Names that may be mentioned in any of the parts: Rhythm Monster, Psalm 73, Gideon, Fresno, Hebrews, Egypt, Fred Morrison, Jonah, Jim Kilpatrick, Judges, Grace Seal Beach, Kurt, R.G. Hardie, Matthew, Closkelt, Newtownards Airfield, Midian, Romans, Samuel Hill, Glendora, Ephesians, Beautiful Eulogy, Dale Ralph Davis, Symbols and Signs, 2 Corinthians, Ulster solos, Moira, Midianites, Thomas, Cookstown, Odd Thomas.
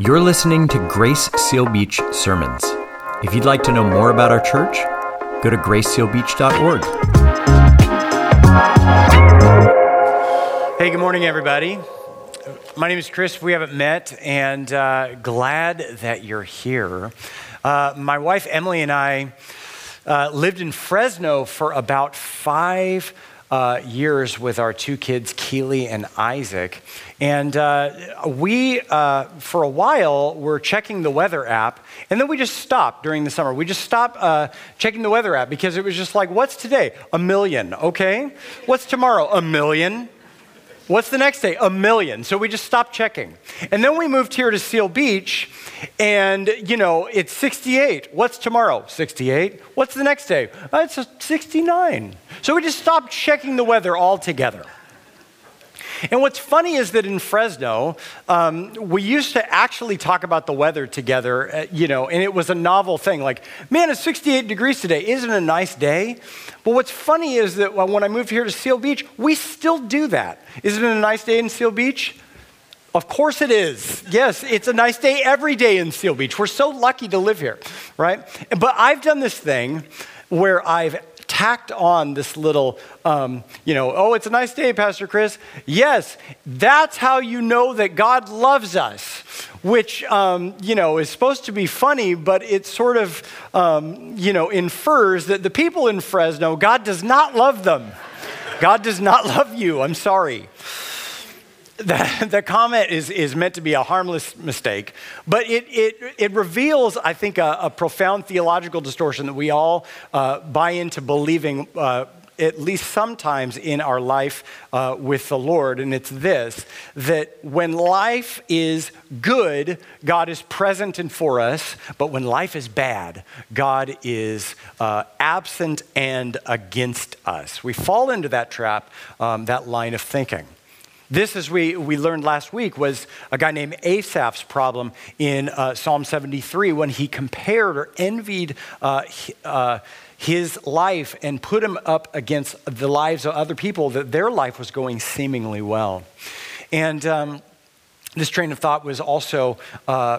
You're listening to Grace Seal Beach Sermons. If you'd like to know more about our church, go to gracesealbeach.org. Hey, good morning, everybody. My name is Chris. We haven't met, and glad that you're here. My wife, Emily, and I lived in Fresno for about 5 years with our two kids, Keely and Isaac. And we, for a while, were checking the weather app, and then we just stopped during the summer. We just stopped checking the weather app because it was just like, what's today? 1 million, okay. What's tomorrow? 1 million. What's the next day? 1 million. So we just stopped checking. And then we moved here to Seal Beach, and, you know, it's 68. What's tomorrow? 68. What's the next day? It's 69. So we just stopped checking the weather altogether. And what's funny is that in Fresno, we used to actually talk about the weather together, and it was a novel thing. Like, man, it's 68 degrees today. Isn't it a nice day? But what's funny is that when I moved here to Seal Beach, we still do that. Isn't it a nice day in Seal Beach? Of course it is. Yes, it's a nice day every day in Seal Beach. We're so lucky to live here, right? But I've done this thing where I've tacked on this little, oh, it's a nice day, Pastor Chris. Yes, that's how you know that God loves us, which, is supposed to be funny, but it sort of, infers that the people in Fresno, God does not love them. God does not love you. I'm sorry. The comment is meant to be a harmless mistake, but it reveals, I think, a profound theological distortion that we all buy into believing, at least sometimes in our life with the Lord, and it's this, that when life is good, God is present and for us, but when life is bad, God is absent and against us. We fall into that trap, that line of thinking. This, as we learned last week, was a guy named Asaph's problem in Psalm 73 when he compared or envied his life and put him up against the lives of other people that their life was going seemingly well. And this train of thought was also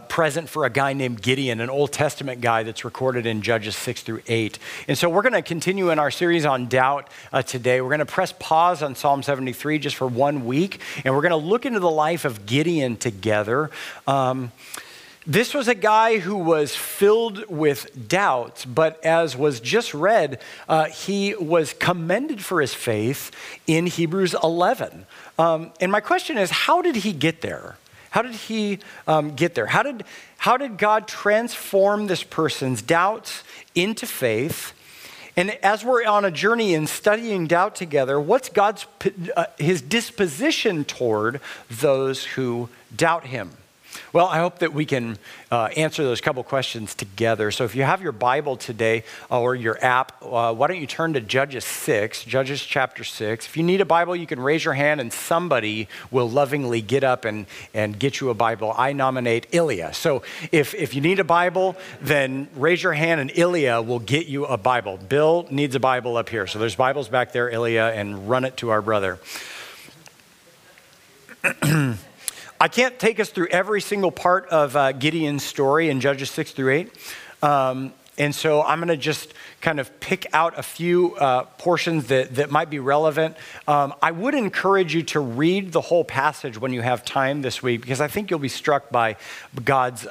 present for a guy named Gideon, an Old Testament guy that's recorded in Judges 6-8. And so we're going to continue in our series on doubt today. We're going to press pause on Psalm 73 just for 1 week, and we're going to look into the life of Gideon together. This was a guy who was filled with doubts, but as was just read, he was commended for his faith in Hebrews 11. And my question is, how did he get there? How did he get there? How did God transform this person's doubts into faith? And as we're on a journey in studying doubt together, what's God's his disposition toward those who doubt him? Well, I hope that we can answer those couple questions together. So if you have your Bible today or your app, why don't you turn to Judges chapter 6. If you need a Bible, you can raise your hand and somebody will lovingly get up and get you a Bible. I nominate Ilya. So if you need a Bible, then raise your hand and Ilya will get you a Bible. Bill needs a Bible up here. So there's Bibles back there, Ilya, and run it to our brother. I can't take us through every single part of Gideon's story in Judges 6-8. And so I'm going to just kind of pick out a few portions that might be relevant. I would encourage you to read the whole passage when you have time this week, because I think you'll be struck by God's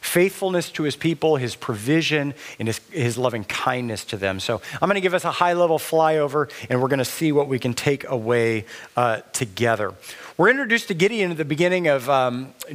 faithfulness to his people, his provision, and his loving kindness to them. So I'm going to give us a high-level flyover, and we're going to see what we can take away together. We're introduced to Gideon at the beginning of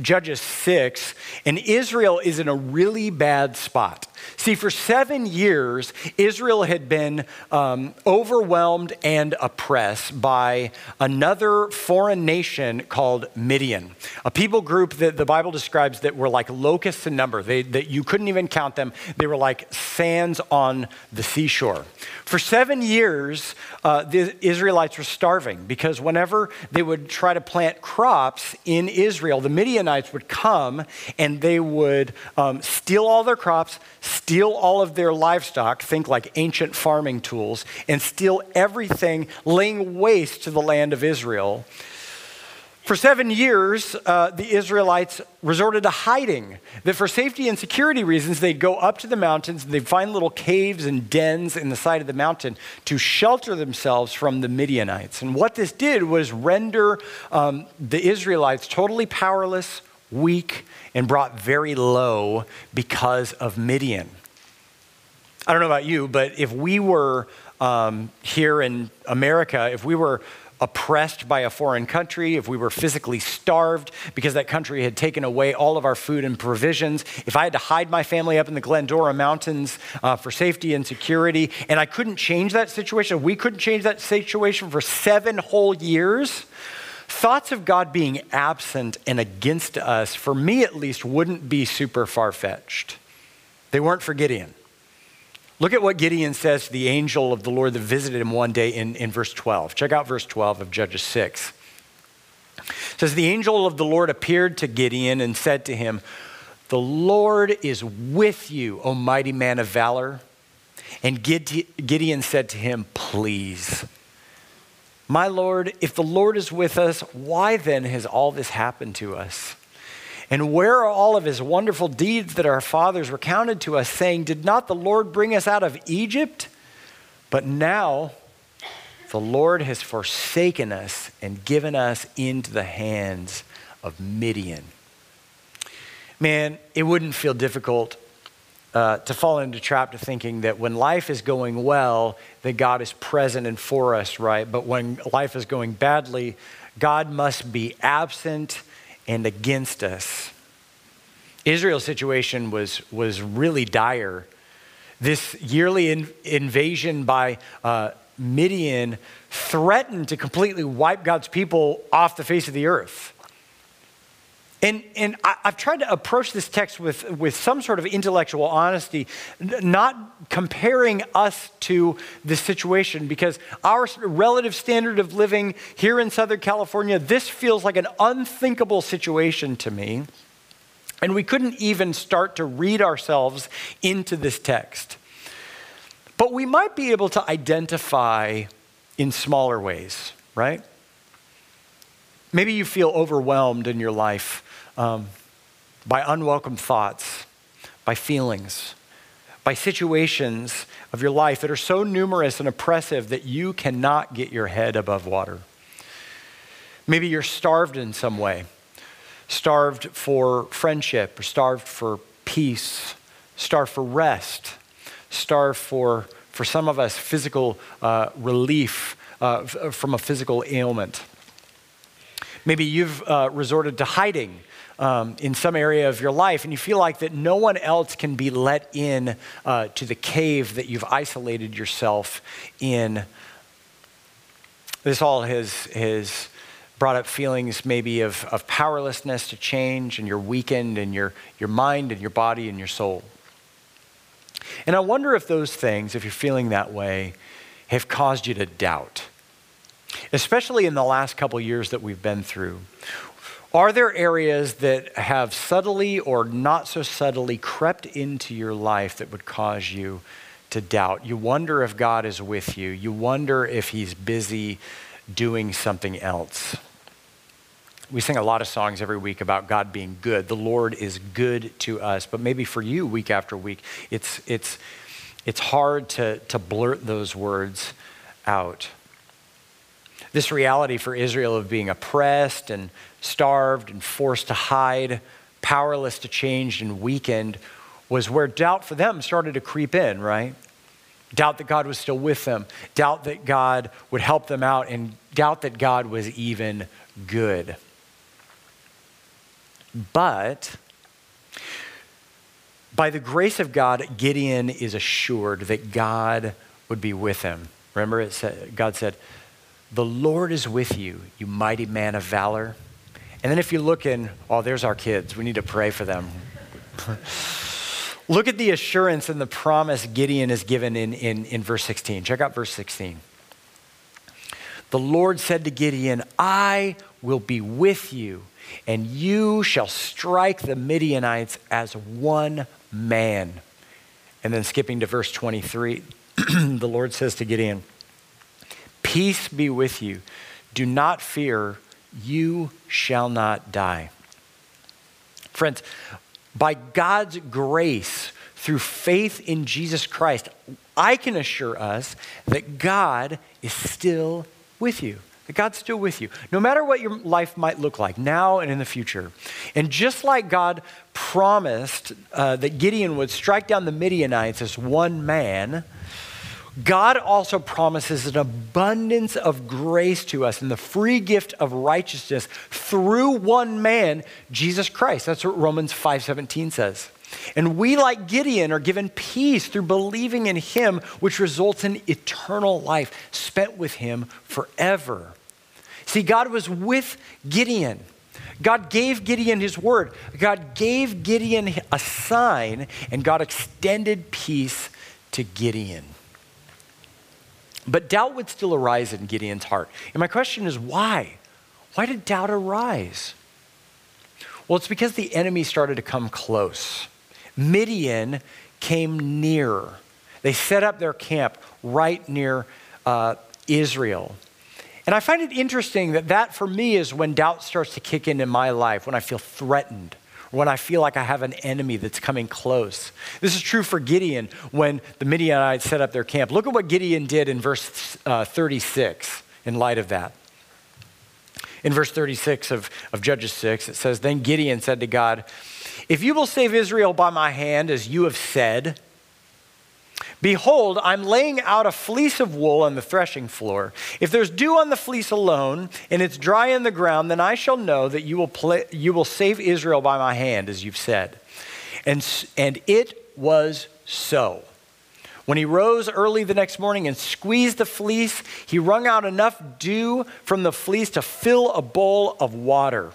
Judges 6, and Israel is in a really bad spot. See, for 7 years, Israel had been overwhelmed and oppressed by another foreign nation called Midian, a people group that the Bible describes that were like locusts in number, that you couldn't even count them. They were like sands on the seashore. For 7 years, the Israelites were starving because whenever they would try to plant crops in Israel, the Midianites would come and they would steal all their crops, steal all of their livestock, think like ancient farming tools, and steal everything, laying waste to the land of Israel. For 7 years, the Israelites resorted to hiding. That for safety and security reasons, they'd go up to the mountains and they'd find little caves and dens in the side of the mountain to shelter themselves from the Midianites. And what this did was render the Israelites totally powerless, weak, and brought very low because of Midian. I don't know about you, but if we were here in America, if we were oppressed by a foreign country, if we were physically starved because that country had taken away all of our food and provisions, if I had to hide my family up in the Glendora Mountains for safety and security, and I couldn't change that situation, we couldn't change that situation for 7 whole years, thoughts of God being absent and against us, for me at least, wouldn't be super far-fetched. They weren't for Gideon. Look at what Gideon says to the angel of the Lord that visited him one day in verse 12. Check out verse 12 of Judges 6. It says, the angel of the Lord appeared to Gideon and said to him, the Lord is with you, O mighty man of valor. And Gideon said to him, please, my Lord, if the Lord is with us, why then has all this happened to us? And where are all of his wonderful deeds that our fathers recounted to us, saying, did not the Lord bring us out of Egypt? But now the Lord has forsaken us and given us into the hands of Midian. Man, it wouldn't feel difficult to fall into trap to thinking that when life is going well, that God is present and for us, right? But when life is going badly, God must be absent and against us. Israel's situation was really dire. This yearly invasion by Midian threatened to completely wipe God's people off the face of the earth. And I've tried to approach this text with some sort of intellectual honesty, not comparing us to this situation, because our relative standard of living here in Southern California, this feels like an unthinkable situation to me. And we couldn't even start to read ourselves into this text. But we might be able to identify in smaller ways, right? Maybe you feel overwhelmed in your life by unwelcome thoughts, by feelings, by situations of your life that are so numerous and oppressive that you cannot get your head above water. Maybe you're starved in some way, starved for friendship, or starved for peace, starved for rest, starved for some of us, physical relief from a physical ailment. Maybe you've resorted to hiding in some area of your life, and you feel like that no one else can be let in to the cave that you've isolated yourself in. This all has brought up feelings maybe of powerlessness to change, and you're weakened in your mind and your body and your soul. And I wonder if those things, if you're feeling that way, have caused you to doubt. Especially in the last couple years that we've been through. Are there areas that have subtly or not so subtly crept into your life that would cause you to doubt? You wonder if God is with you. You wonder if he's busy doing something else. We sing a lot of songs every week about God being good. The Lord is good to us. But maybe for you, week after week, it's hard to blurt those words out. This reality for Israel of being oppressed and starved and forced to hide, powerless to change and weakened, was where doubt for them started to creep in, right? Doubt that God was still with them, doubt that God would help them out, and doubt that God was even good. But by the grace of God, Gideon is assured that God would be with him. Remember, God said, the Lord is with you, you mighty man of valor. And then if you look in, oh, there's our kids. We need to pray for them. Look at the assurance and the promise Gideon is given in verse 16. Check out verse 16. The Lord said to Gideon, I will be with you, and you shall strike the Midianites as one man. And then skipping to verse 23, the Lord says to Gideon, peace be with you. Do not fear. you shall not die. Friends, by God's grace, through faith in Jesus Christ, I can assure us that God is still with you, that God's still with you, no matter what your life might look like now and in the future. And just like God promised that Gideon would strike down the Midianites as one man, God also promises an abundance of grace to us and the free gift of righteousness through one man, Jesus Christ. That's what Romans 5:17 says. And we, like Gideon, are given peace through believing in him, which results in eternal life spent with him forever. See, God was with Gideon. God gave Gideon his word. God gave Gideon a sign, and God extended peace to Gideon. But doubt would still arise in Gideon's heart. And my question is, why? Why did doubt arise? Well, it's because the enemy started to come close. Midian came near. They set up their camp right near Israel. And I find it interesting that for me is when doubt starts to kick in my life, when I feel threatened, when I feel like I have an enemy that's coming close. This is true for Gideon when the Midianites set up their camp. Look at what Gideon did in verse 36 in light of that. In verse 36 of Judges 6, it says, "Then Gideon said to God, 'If you will save Israel by my hand, as you have said, behold, I'm laying out a fleece of wool on the threshing floor. If there's dew on the fleece alone, and it's dry in the ground, then I shall know that you will save Israel by my hand, as you've said.' And it was so. When he rose early the next morning and squeezed the fleece, he wrung out enough dew from the fleece to fill a bowl of water.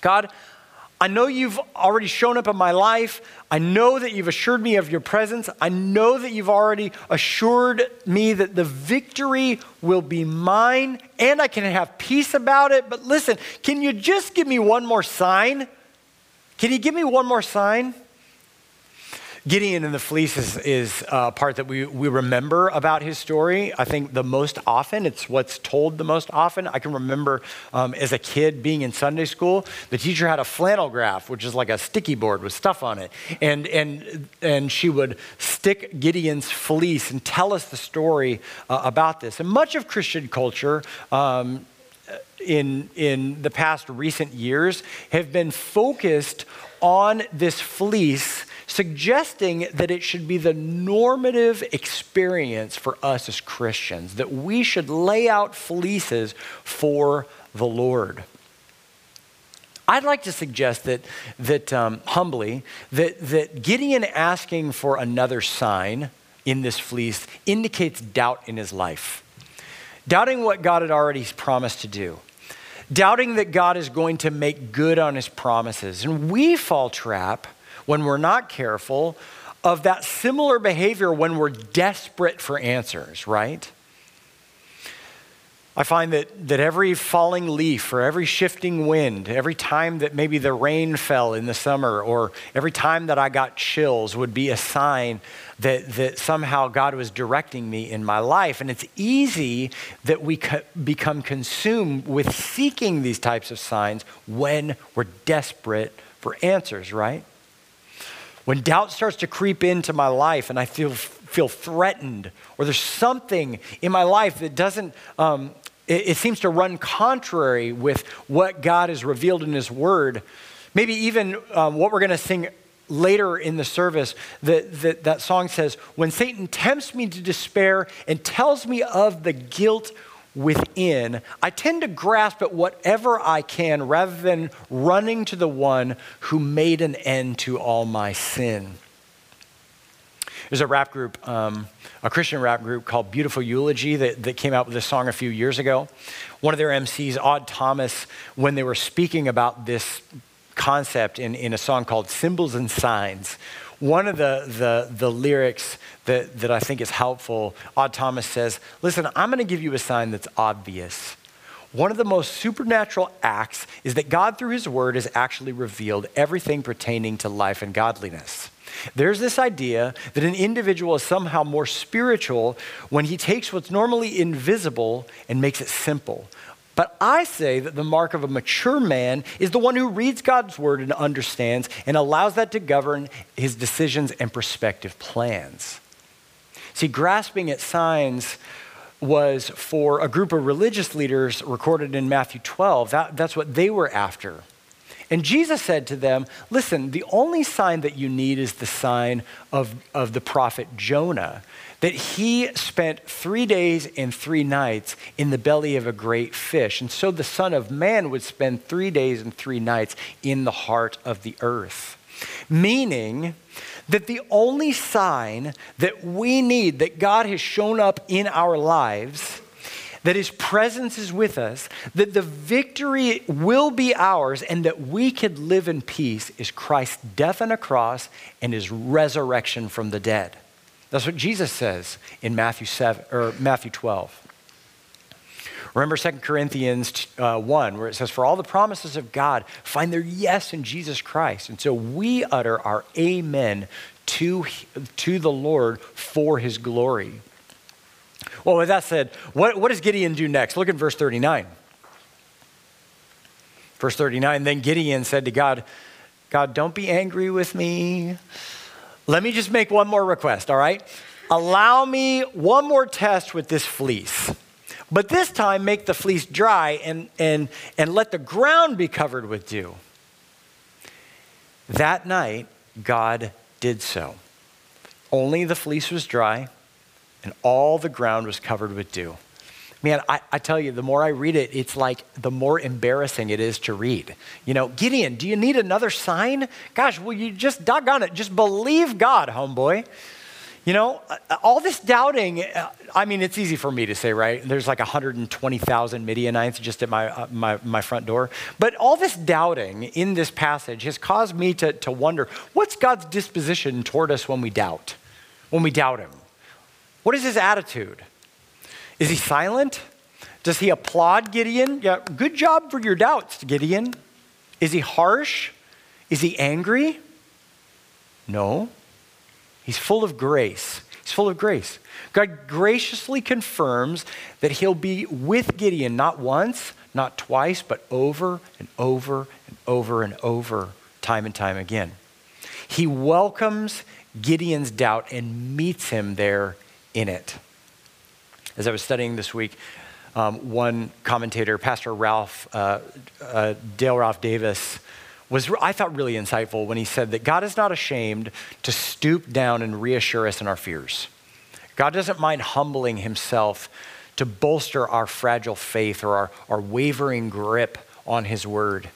God, I know you've already shown up in my life. I know that you've assured me of your presence. I know that you've already assured me that the victory will be mine and I can have peace about it. But listen, can you just give me one more sign? Can you give me one more sign?" Gideon and the fleece is a part that we remember about his story. I think the most often, it's what's told the most often. I can remember as a kid being in Sunday school, the teacher had a flannel graph, which is like a sticky board with stuff on it. And she would stick Gideon's fleece and tell us the story about this. And much of Christian culture in the past recent years have been focused on this fleece, suggesting that it should be the normative experience for us as Christians, that we should lay out fleeces for the Lord. I'd like to suggest that humbly, that Gideon asking for another sign in this fleece indicates doubt in his life. Doubting what God had already promised to do. Doubting that God is going to make good on his promises. And we fall trap, when we're not careful, of that similar behavior when we're desperate for answers, right? I find that every falling leaf or every shifting wind, every time that maybe the rain fell in the summer or every time that I got chills would be a sign that somehow God was directing me in my life. And it's easy that we become consumed with seeking these types of signs when we're desperate for answers, right? When doubt starts to creep into my life and I feel threatened, or there's something in my life that doesn't, it seems to run contrary with what God has revealed in his word, maybe even what we're gonna sing later in the service, that song says, "When Satan tempts me to despair and tells me of the guilt within, I tend to grasp at whatever I can rather than running to the one who made an end to all my sin." There's a rap group, a Christian rap group called Beautiful Eulogy that came out with this song a few years ago. One of their MCs, Odd Thomas, when they were speaking about this concept in a song called "Symbols and Signs," one of the lyrics that I think is helpful, Odd Thomas says, "Listen, I'm gonna give you a sign that's obvious. One of the most supernatural acts is that God through his word has actually revealed everything pertaining to life and godliness. There's this idea that an individual is somehow more spiritual when he takes what's normally invisible and makes it simple. But I say that the mark of a mature man is the one who reads God's word and understands and allows that to govern his decisions and prospective plans. See, grasping at signs was for a group of religious leaders recorded in Matthew 12. That's what they were after. And Jesus said to them, listen, the only sign that you need is the sign of the prophet Jonah, that he spent 3 days and 3 nights in the belly of a great fish. And so the Son of Man would spend 3 days and 3 nights in the heart of the earth. Meaning that the only sign that we need, that God has shown up in our lives, that his presence is with us, that the victory will be ours, and that we could live in peace, is Christ's death on a cross and his resurrection from the dead. That's what Jesus says in Matthew 12. Remember 2 Corinthians 1, where it says, for all the promises of God find their yes in Jesus Christ. And so we utter our amen to the Lord for his glory. Well, with that said, what does Gideon do next? Look at verse 39. Verse 39, then Gideon said to God, God, don't be angry with me. Let me just make one more request, all right? Allow me one more test with this fleece. But this time, make the fleece dry and let the ground be covered with dew. That night, God did so. Only the fleece was dry, and all the ground was covered with dew. Man, I tell you, the more I read it, it's like the more embarrassing it is to read. You know, Gideon, do you need another sign? Gosh, will you just doggone it? Just believe God, homeboy. You know, all this doubting, I mean, it's easy for me to say, right? There's like 120,000 Midianites just at my front door. But all this doubting in this passage has caused me to wonder, what's God's disposition toward us when we doubt him? What is his attitude? Is he silent? Does he applaud Gideon? Yeah, good job for your doubts, Gideon. Is he harsh? Is he angry? No. He's full of grace. He's full of grace. God graciously confirms that he'll be with Gideon, not once, not twice, but over and over and over and over, time and time again. He welcomes Gideon's doubt and meets him there in it. As I was studying this week, one commentator, Pastor Dale Ralph Davis, was, I thought, really insightful when he said that God is not ashamed to stoop down and reassure us in our fears. God doesn't mind humbling himself to bolster our fragile faith or our wavering grip on his word.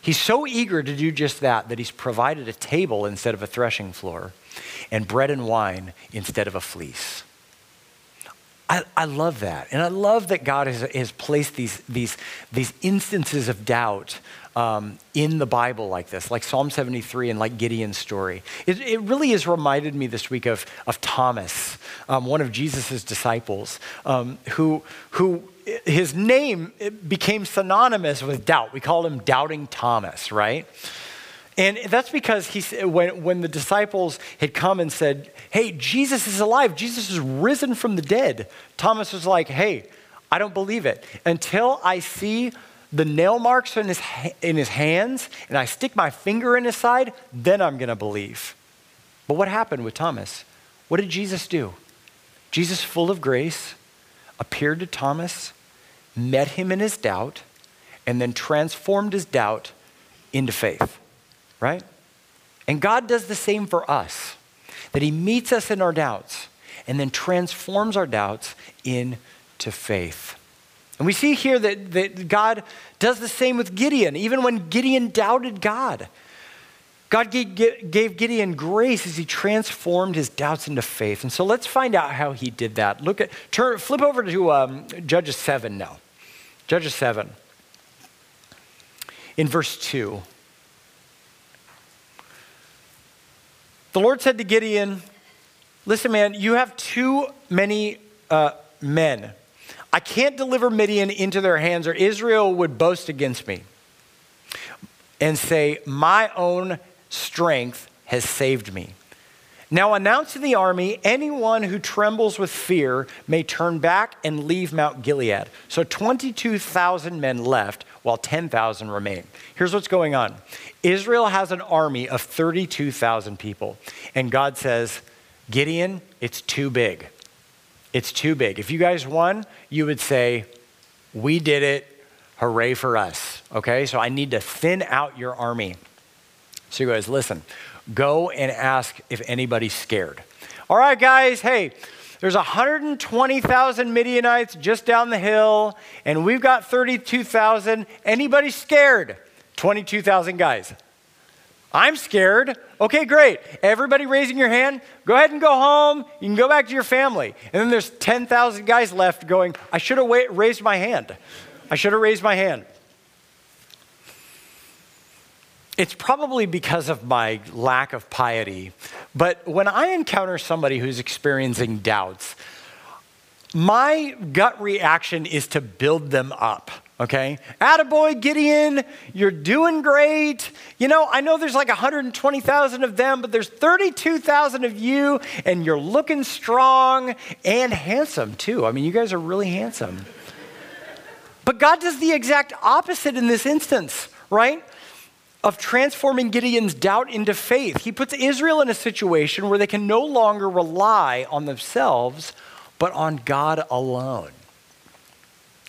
He's so eager to do just that he's provided a table instead of a threshing floor and bread and wine instead of a fleece. I love that. And I love that God has placed these instances of doubt in the Bible like this, like Psalm 73 and like Gideon's story. It really has reminded me this week of Thomas, one of Jesus's disciples, who his name became synonymous with doubt. We call him Doubting Thomas, right? And that's because when the disciples had come and said, hey, Jesus is alive. Jesus is risen from the dead. Thomas was like, hey, I don't believe it. Until I see the nail marks in his hands and I stick my finger in his side, then I'm going to believe. But what happened with Thomas? What did Jesus do? Jesus, full of grace, appeared to Thomas, met him in his doubt, and then transformed his doubt into faith. Right? And God does the same for us, that he meets us in our doubts and then transforms our doubts into faith. And we see here that God does the same with Gideon, even when Gideon doubted God. God gave Gideon grace as he transformed his doubts into faith. And so let's find out how he did that. Flip over to Judges 7 now. Judges 7 in verse 2. The Lord said to Gideon, listen, man, you have too many men. I can't deliver Midian into their hands, or Israel would boast against me and say, my own strength has saved me. Now announce to the army, anyone who trembles with fear may turn back and leave Mount Gilead. So 22,000 men left while 10,000 remain. Here's what's going on. Israel has an army of 32,000 people. And God says, Gideon, it's too big. It's too big. If you guys won, you would say, we did it. Hooray for us. Okay, so I need to thin out your army. So you guys, listen, go and ask if anybody's scared. All right, guys, hey, there's 120,000 Midianites just down the hill, and we've got 32,000. Anybody scared? 22,000 guys. I'm scared. Okay, great. Everybody raising your hand, go ahead and go home. You can go back to your family. And then there's 10,000 guys left going, I should have raised my hand. I should have raised my hand. It's probably because of my lack of piety, but when I encounter somebody who's experiencing doubts, my gut reaction is to build them up, okay? Attaboy, Gideon, you're doing great. You know, I know there's like 120,000 of them, but there's 32,000 of you, and you're looking strong and handsome too. I mean, you guys are really handsome. But God does the exact opposite in this instance, right? Of transforming Gideon's doubt into faith. He puts Israel in a situation where they can no longer rely on themselves, but on God alone.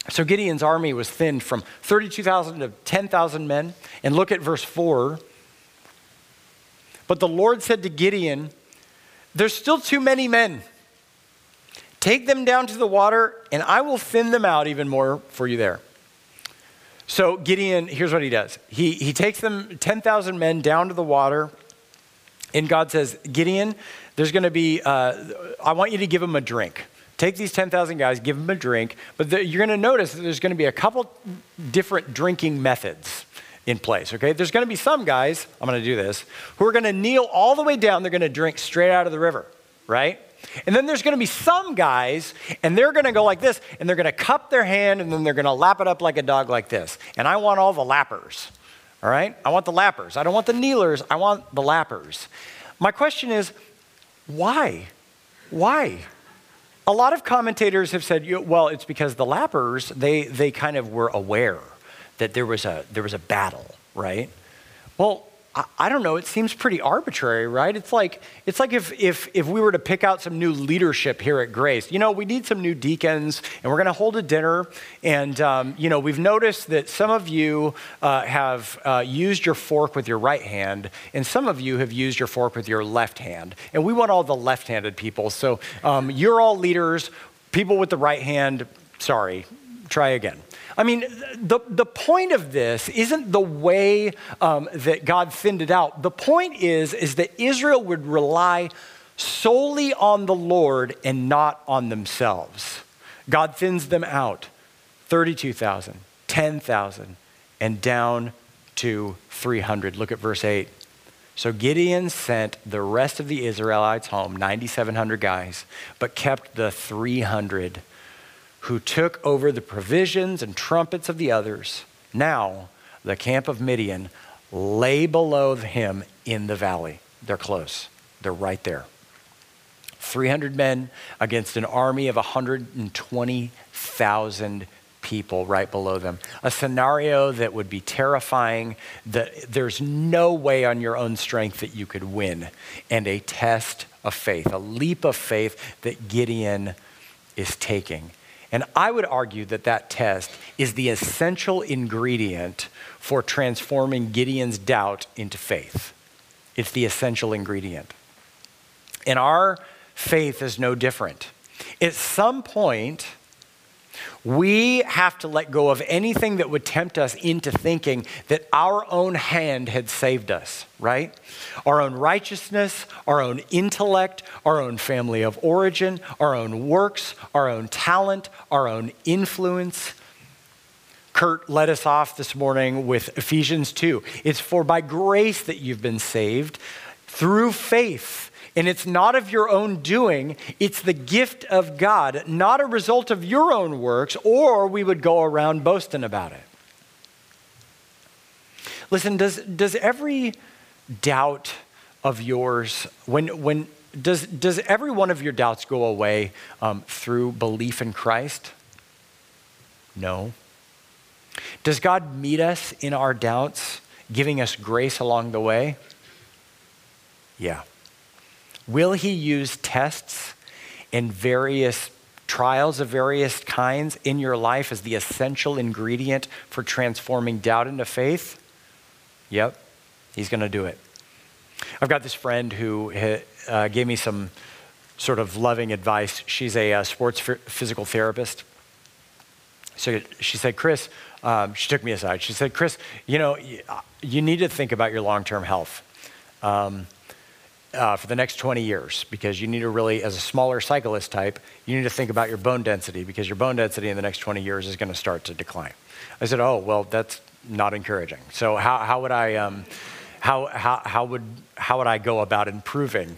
So Gideon's army was thinned from 32,000 to 10,000 men. And look at verse 4. But the Lord said to Gideon, there's still too many men. Take them down to the water, and I will thin them out even more for you there. So Gideon, here's what he does. He takes them, 10,000 men, down to the water. And God says, Gideon, there's going to be, I want you to give them a drink. Take these 10,000 guys, give them a drink. But you're going to notice that there's going to be a couple different drinking methods in place, okay? There's going to be some guys, I'm going to do this, who are going to kneel all the way down. They're going to drink straight out of the river, right? And then there's going to be some guys, and they're going to go like this, and they're going to cup their hand, and then they're going to lap it up like a dog like this. And I want all the lappers, all right? I want the lappers. I don't want the kneelers. I want the lappers. My question is, why? Why? A lot of commentators have said, well, it's because the lappers, they kind of were aware that there was a battle, right? Well, I don't know, it seems pretty arbitrary, right? It's like if we were to pick out some new leadership here at Grace. You know, we need some new deacons, and we're going to hold a dinner, and, you know, we've noticed that some of you have used your fork with your right hand, and some of you have used your fork with your left hand, and we want all the left-handed people, so you're all leaders, people with the right hand, sorry, try again. I mean, the point of this isn't the way that God thinned it out. The point is that Israel would rely solely on the Lord and not on themselves. God thins them out, 32,000, 10,000, and down to 300. Look at verse 8. So Gideon sent the rest of the Israelites home, 9,700 guys, but kept the 300 who took over the provisions and trumpets of the others. Now, the camp of Midian lay below him in the valley. They're close. They're right there. 300 men against an army of 120,000 people right below them. A scenario that would be terrifying, that there's no way on your own strength that you could win. And a test of faith, a leap of faith that Gideon is taking. And I would argue that that test is the essential ingredient for transforming Gideon's doubt into faith. It's the essential ingredient. And our faith is no different. At some point, we have to let go of anything that would tempt us into thinking that our own hand had saved us, right? Our own righteousness, our own intellect, our own family of origin, our own works, our own talent, our own influence. Kurt led us off this morning with Ephesians 2. It's for by grace that you've been saved through faith. And it's not of your own doing, it's the gift of God, not a result of your own works, or we would go around boasting about it. Listen, does every doubt of yours, when Does every one of your doubts go away through belief in Christ? No. Does God meet us in our doubts, giving us grace along the way? Yeah. Will he use tests and various trials of various kinds in your life as the essential ingredient for transforming doubt into faith? Yep, he's gonna do it. I've got this friend who gave me some sort of loving advice. She's a sports physical therapist. So she said, Chris, she took me aside. She said, Chris, you know, you need to think about your long-term health for the next 20 years because you need to really, as a smaller cyclist type, you need to think about your bone density because your bone density in the next 20 years is going to start to decline. I said, oh, well, that's not encouraging. So how would I... How would I go about improving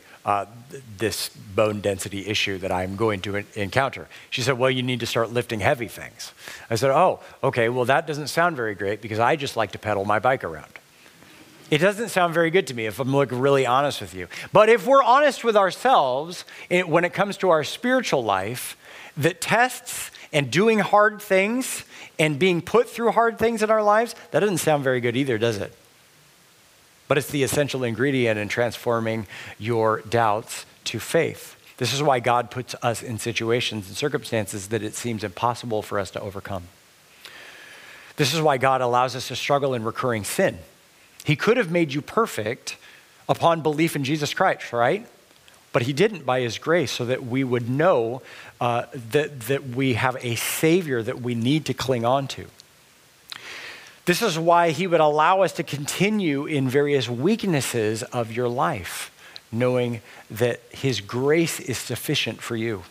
this bone density issue that I'm going to encounter? She said, well, you need to start lifting heavy things. I said, oh, okay, well, that doesn't sound very great because I just like to pedal my bike around. It doesn't sound very good to me if I'm really honest with you. But if we're honest with ourselves, when it comes to our spiritual life, the tests and doing hard things and being put through hard things in our lives, that doesn't sound very good either, does it? But it's the essential ingredient in transforming your doubts to faith. This is why God puts us in situations and circumstances that it seems impossible for us to overcome. This is why God allows us to struggle in recurring sin. He could have made you perfect upon belief in Jesus Christ, right? But he didn't by his grace so that we would know that we have a Savior that we need to cling on to. This is why he would allow us to continue in various weaknesses of your life, knowing that his grace is sufficient for you.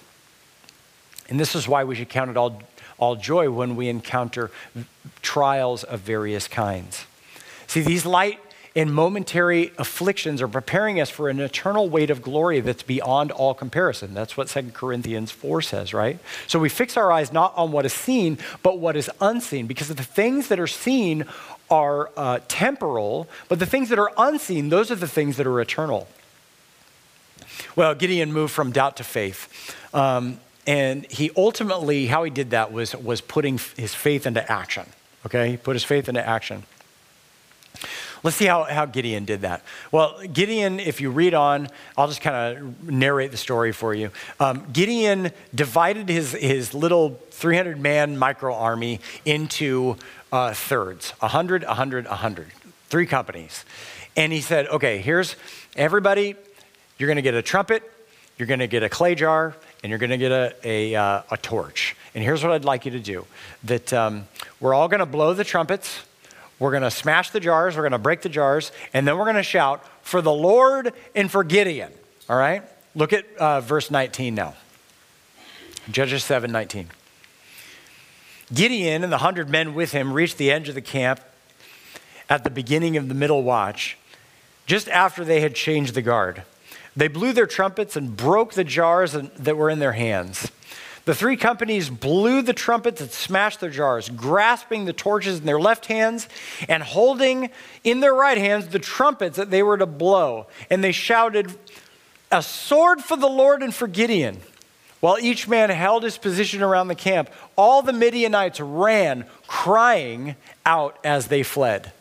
And this is why we should count it all joy when we encounter trials of various kinds. See, these light and momentary afflictions are preparing us for an eternal weight of glory that's beyond all comparison. That's what 2 Corinthians 4 says, right? So we fix our eyes not on what is seen, but what is unseen, because the things that are seen are temporal, but the things that are unseen, those are the things that are eternal. Well, Gideon moved from doubt to faith. And he ultimately, how he did that was putting his faith into action, okay? He put his faith into action. Let's see how Gideon did that. Well, Gideon, if you read on, I'll just kind of narrate the story for you. Gideon divided his little 300-man micro-army into thirds, 100, 100, 100, three companies. And he said, okay, here's everybody. You're going to get a trumpet, you're going to get a clay jar, and you're going to get a torch. And here's what I'd like you to do, that we're all going to blow the trumpets. We're going to smash the jars, we're going to break the jars, and then we're going to shout for the Lord and for Gideon, all right? Look at verse 19 now, Judges 7:19. Gideon and the 100 men with him reached the edge of the camp at the beginning of the middle watch, just after they had changed the guard. They blew their trumpets and broke the jars that were in their hands. The three companies blew the trumpets and smashed their jars, grasping the torches in their left hands and holding in their right hands the trumpets that they were to blow. And they shouted, "A sword for the Lord and for Gideon." While each man held his position around the camp, all the Midianites ran, crying out as they fled.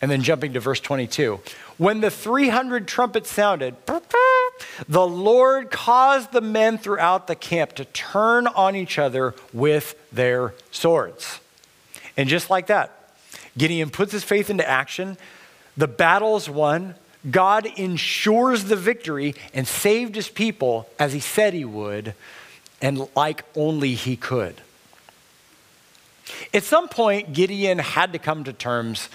And then jumping to verse 22. When the 300 trumpets sounded, the Lord caused the men throughout the camp to turn on each other with their swords. And just like that, Gideon puts his faith into action. The battle's won. God ensures the victory and saved his people as he said he would and like only he could. At some point, Gideon had to come to terms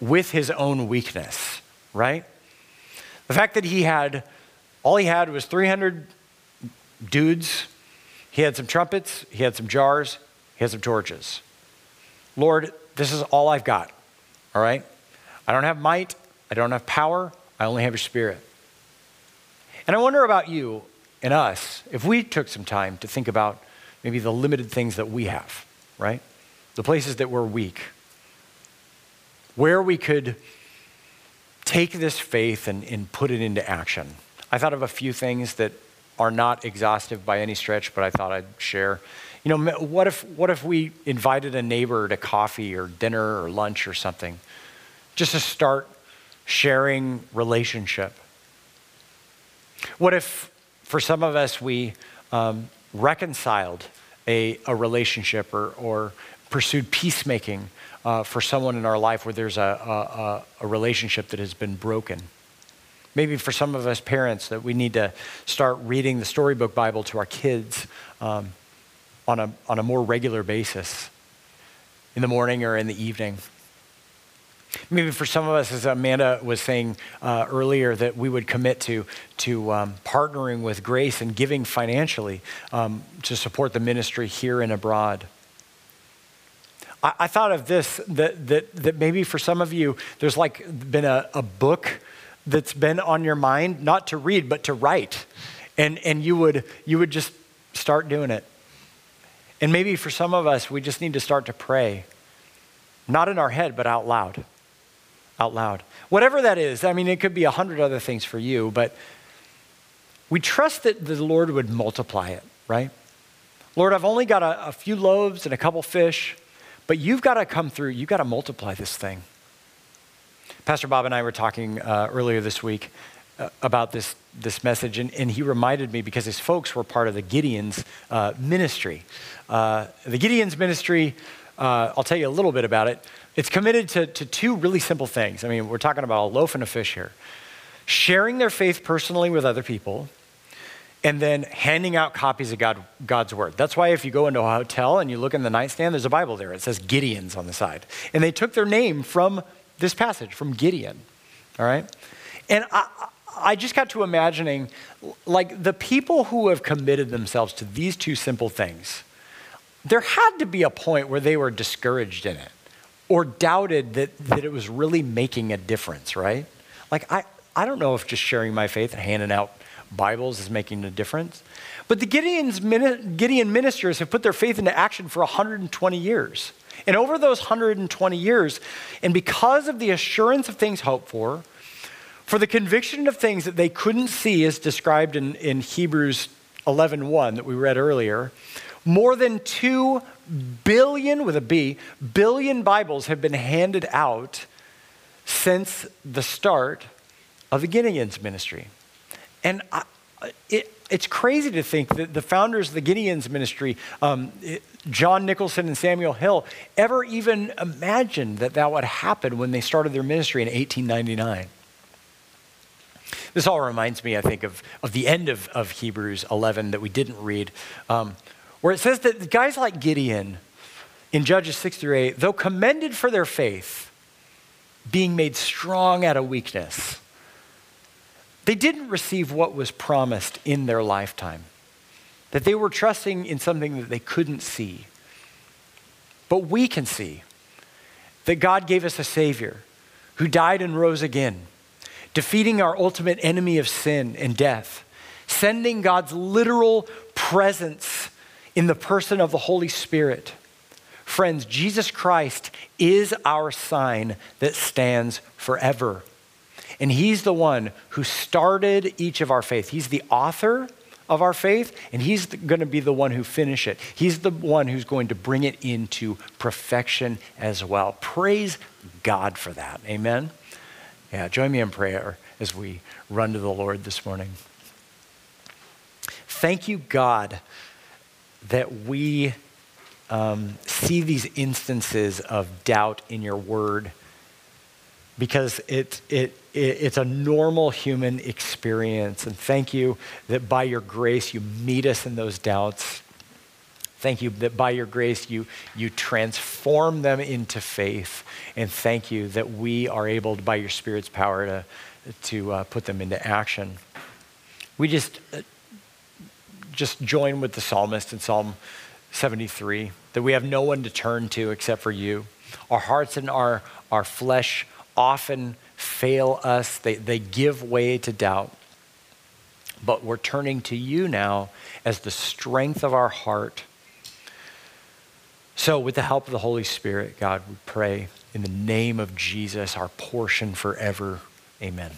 with his own weakness, right? The fact that all he had was 300 dudes. He had some trumpets, he had some jars, he had some torches. Lord, this is all I've got, all right? I don't have might, I don't have power, I only have your Spirit. And I wonder about you and us, if we took some time to think about maybe the limited things that we have, right? The places that we're weak, where we could take this faith and put it into action. I thought of a few things that are not exhaustive by any stretch, but I thought I'd share. You know, what if we invited a neighbor to coffee or dinner or lunch or something, just to start sharing relationship? What if, for some of us, we reconciled a relationship or pursued peacemaking for someone in our life where there's a relationship that has been broken? Maybe for some of us parents, that we need to start reading the storybook Bible to our kids on a more regular basis, in the morning or in the evening. Maybe for some of us, as Amanda was saying earlier, that we would commit to partnering with Grace and giving financially to support the ministry here and abroad. I thought of this, that maybe for some of you, there's like been a book that's been on your mind, not to read, but to write. And you would just start doing it. And maybe for some of us, we just need to start to pray. Not in our head, but out loud. Out loud. Whatever that is, I mean, it could be 100 other things for you, but we trust that the Lord would multiply it, right? Lord, I've only got a few loaves and a couple fish, but you've got to come through. You've got to multiply this thing. Pastor Bob and I were talking earlier this week about this message, and he reminded me, because his folks were part of the Gideon's ministry. The Gideon's ministry, I'll tell you a little bit about it. It's committed to two really simple things. I mean, we're talking about a loaf and a fish here. Sharing their faith personally with other people, and then handing out copies of God's word. That's why if you go into a hotel and you look in the nightstand, there's a Bible there. It says Gideon's on the side. And they took their name from this passage, from Gideon, all right? And I just got to imagining, like, the people who have committed themselves to these two simple things, there had to be a point where they were discouraged in it or doubted that it was really making a difference, right? Like, I don't know if just sharing my faith and handing out Bibles is making a difference. But the Gideon ministers have put their faith into action for 120 years. And over those 120 years, and because of the assurance of things hoped for the conviction of things that they couldn't see, as described in Hebrews 11:1 that we read earlier, more than 2 billion, with a B, billion Bibles have been handed out since the start of the Gideon's ministry. And it's crazy to think that the founders of the Gideon's ministry, John Nicholson and Samuel Hill, ever even imagined that would happen when they started their ministry in 1899. This all reminds me, I think, of the end of Hebrews 11 that we didn't read, where it says that guys like Gideon in Judges 6-8, though commended for their faith, being made strong out of weakness, they didn't receive what was promised in their lifetime, that they were trusting in something that they couldn't see. But we can see that God gave us a Savior who died and rose again, defeating our ultimate enemy of sin and death, sending God's literal presence in the person of the Holy Spirit. Friends, Jesus Christ is our sign that stands forever. And he's the one who started each of our faith. He's the author of our faith, and he's going to be the one who finishes it. He's the one who's going to bring it into perfection as well. Praise God for that. Amen? Yeah, join me in prayer as we run to the Lord this morning. Thank you, God, that we see these instances of doubt in your word, because it's a normal human experience. And thank you that by your grace, you meet us in those doubts. Thank you that by your grace, you transform them into faith. And thank you that we are able, by your Spirit's power, to put them into action. We just join with the psalmist in Psalm 73, that we have no one to turn to except for you. Our hearts and our flesh often fail us. They give way to doubt. But we're turning to you now as the strength of our heart. So with the help of the Holy Spirit, God, we pray in the name of Jesus, our portion forever. Amen.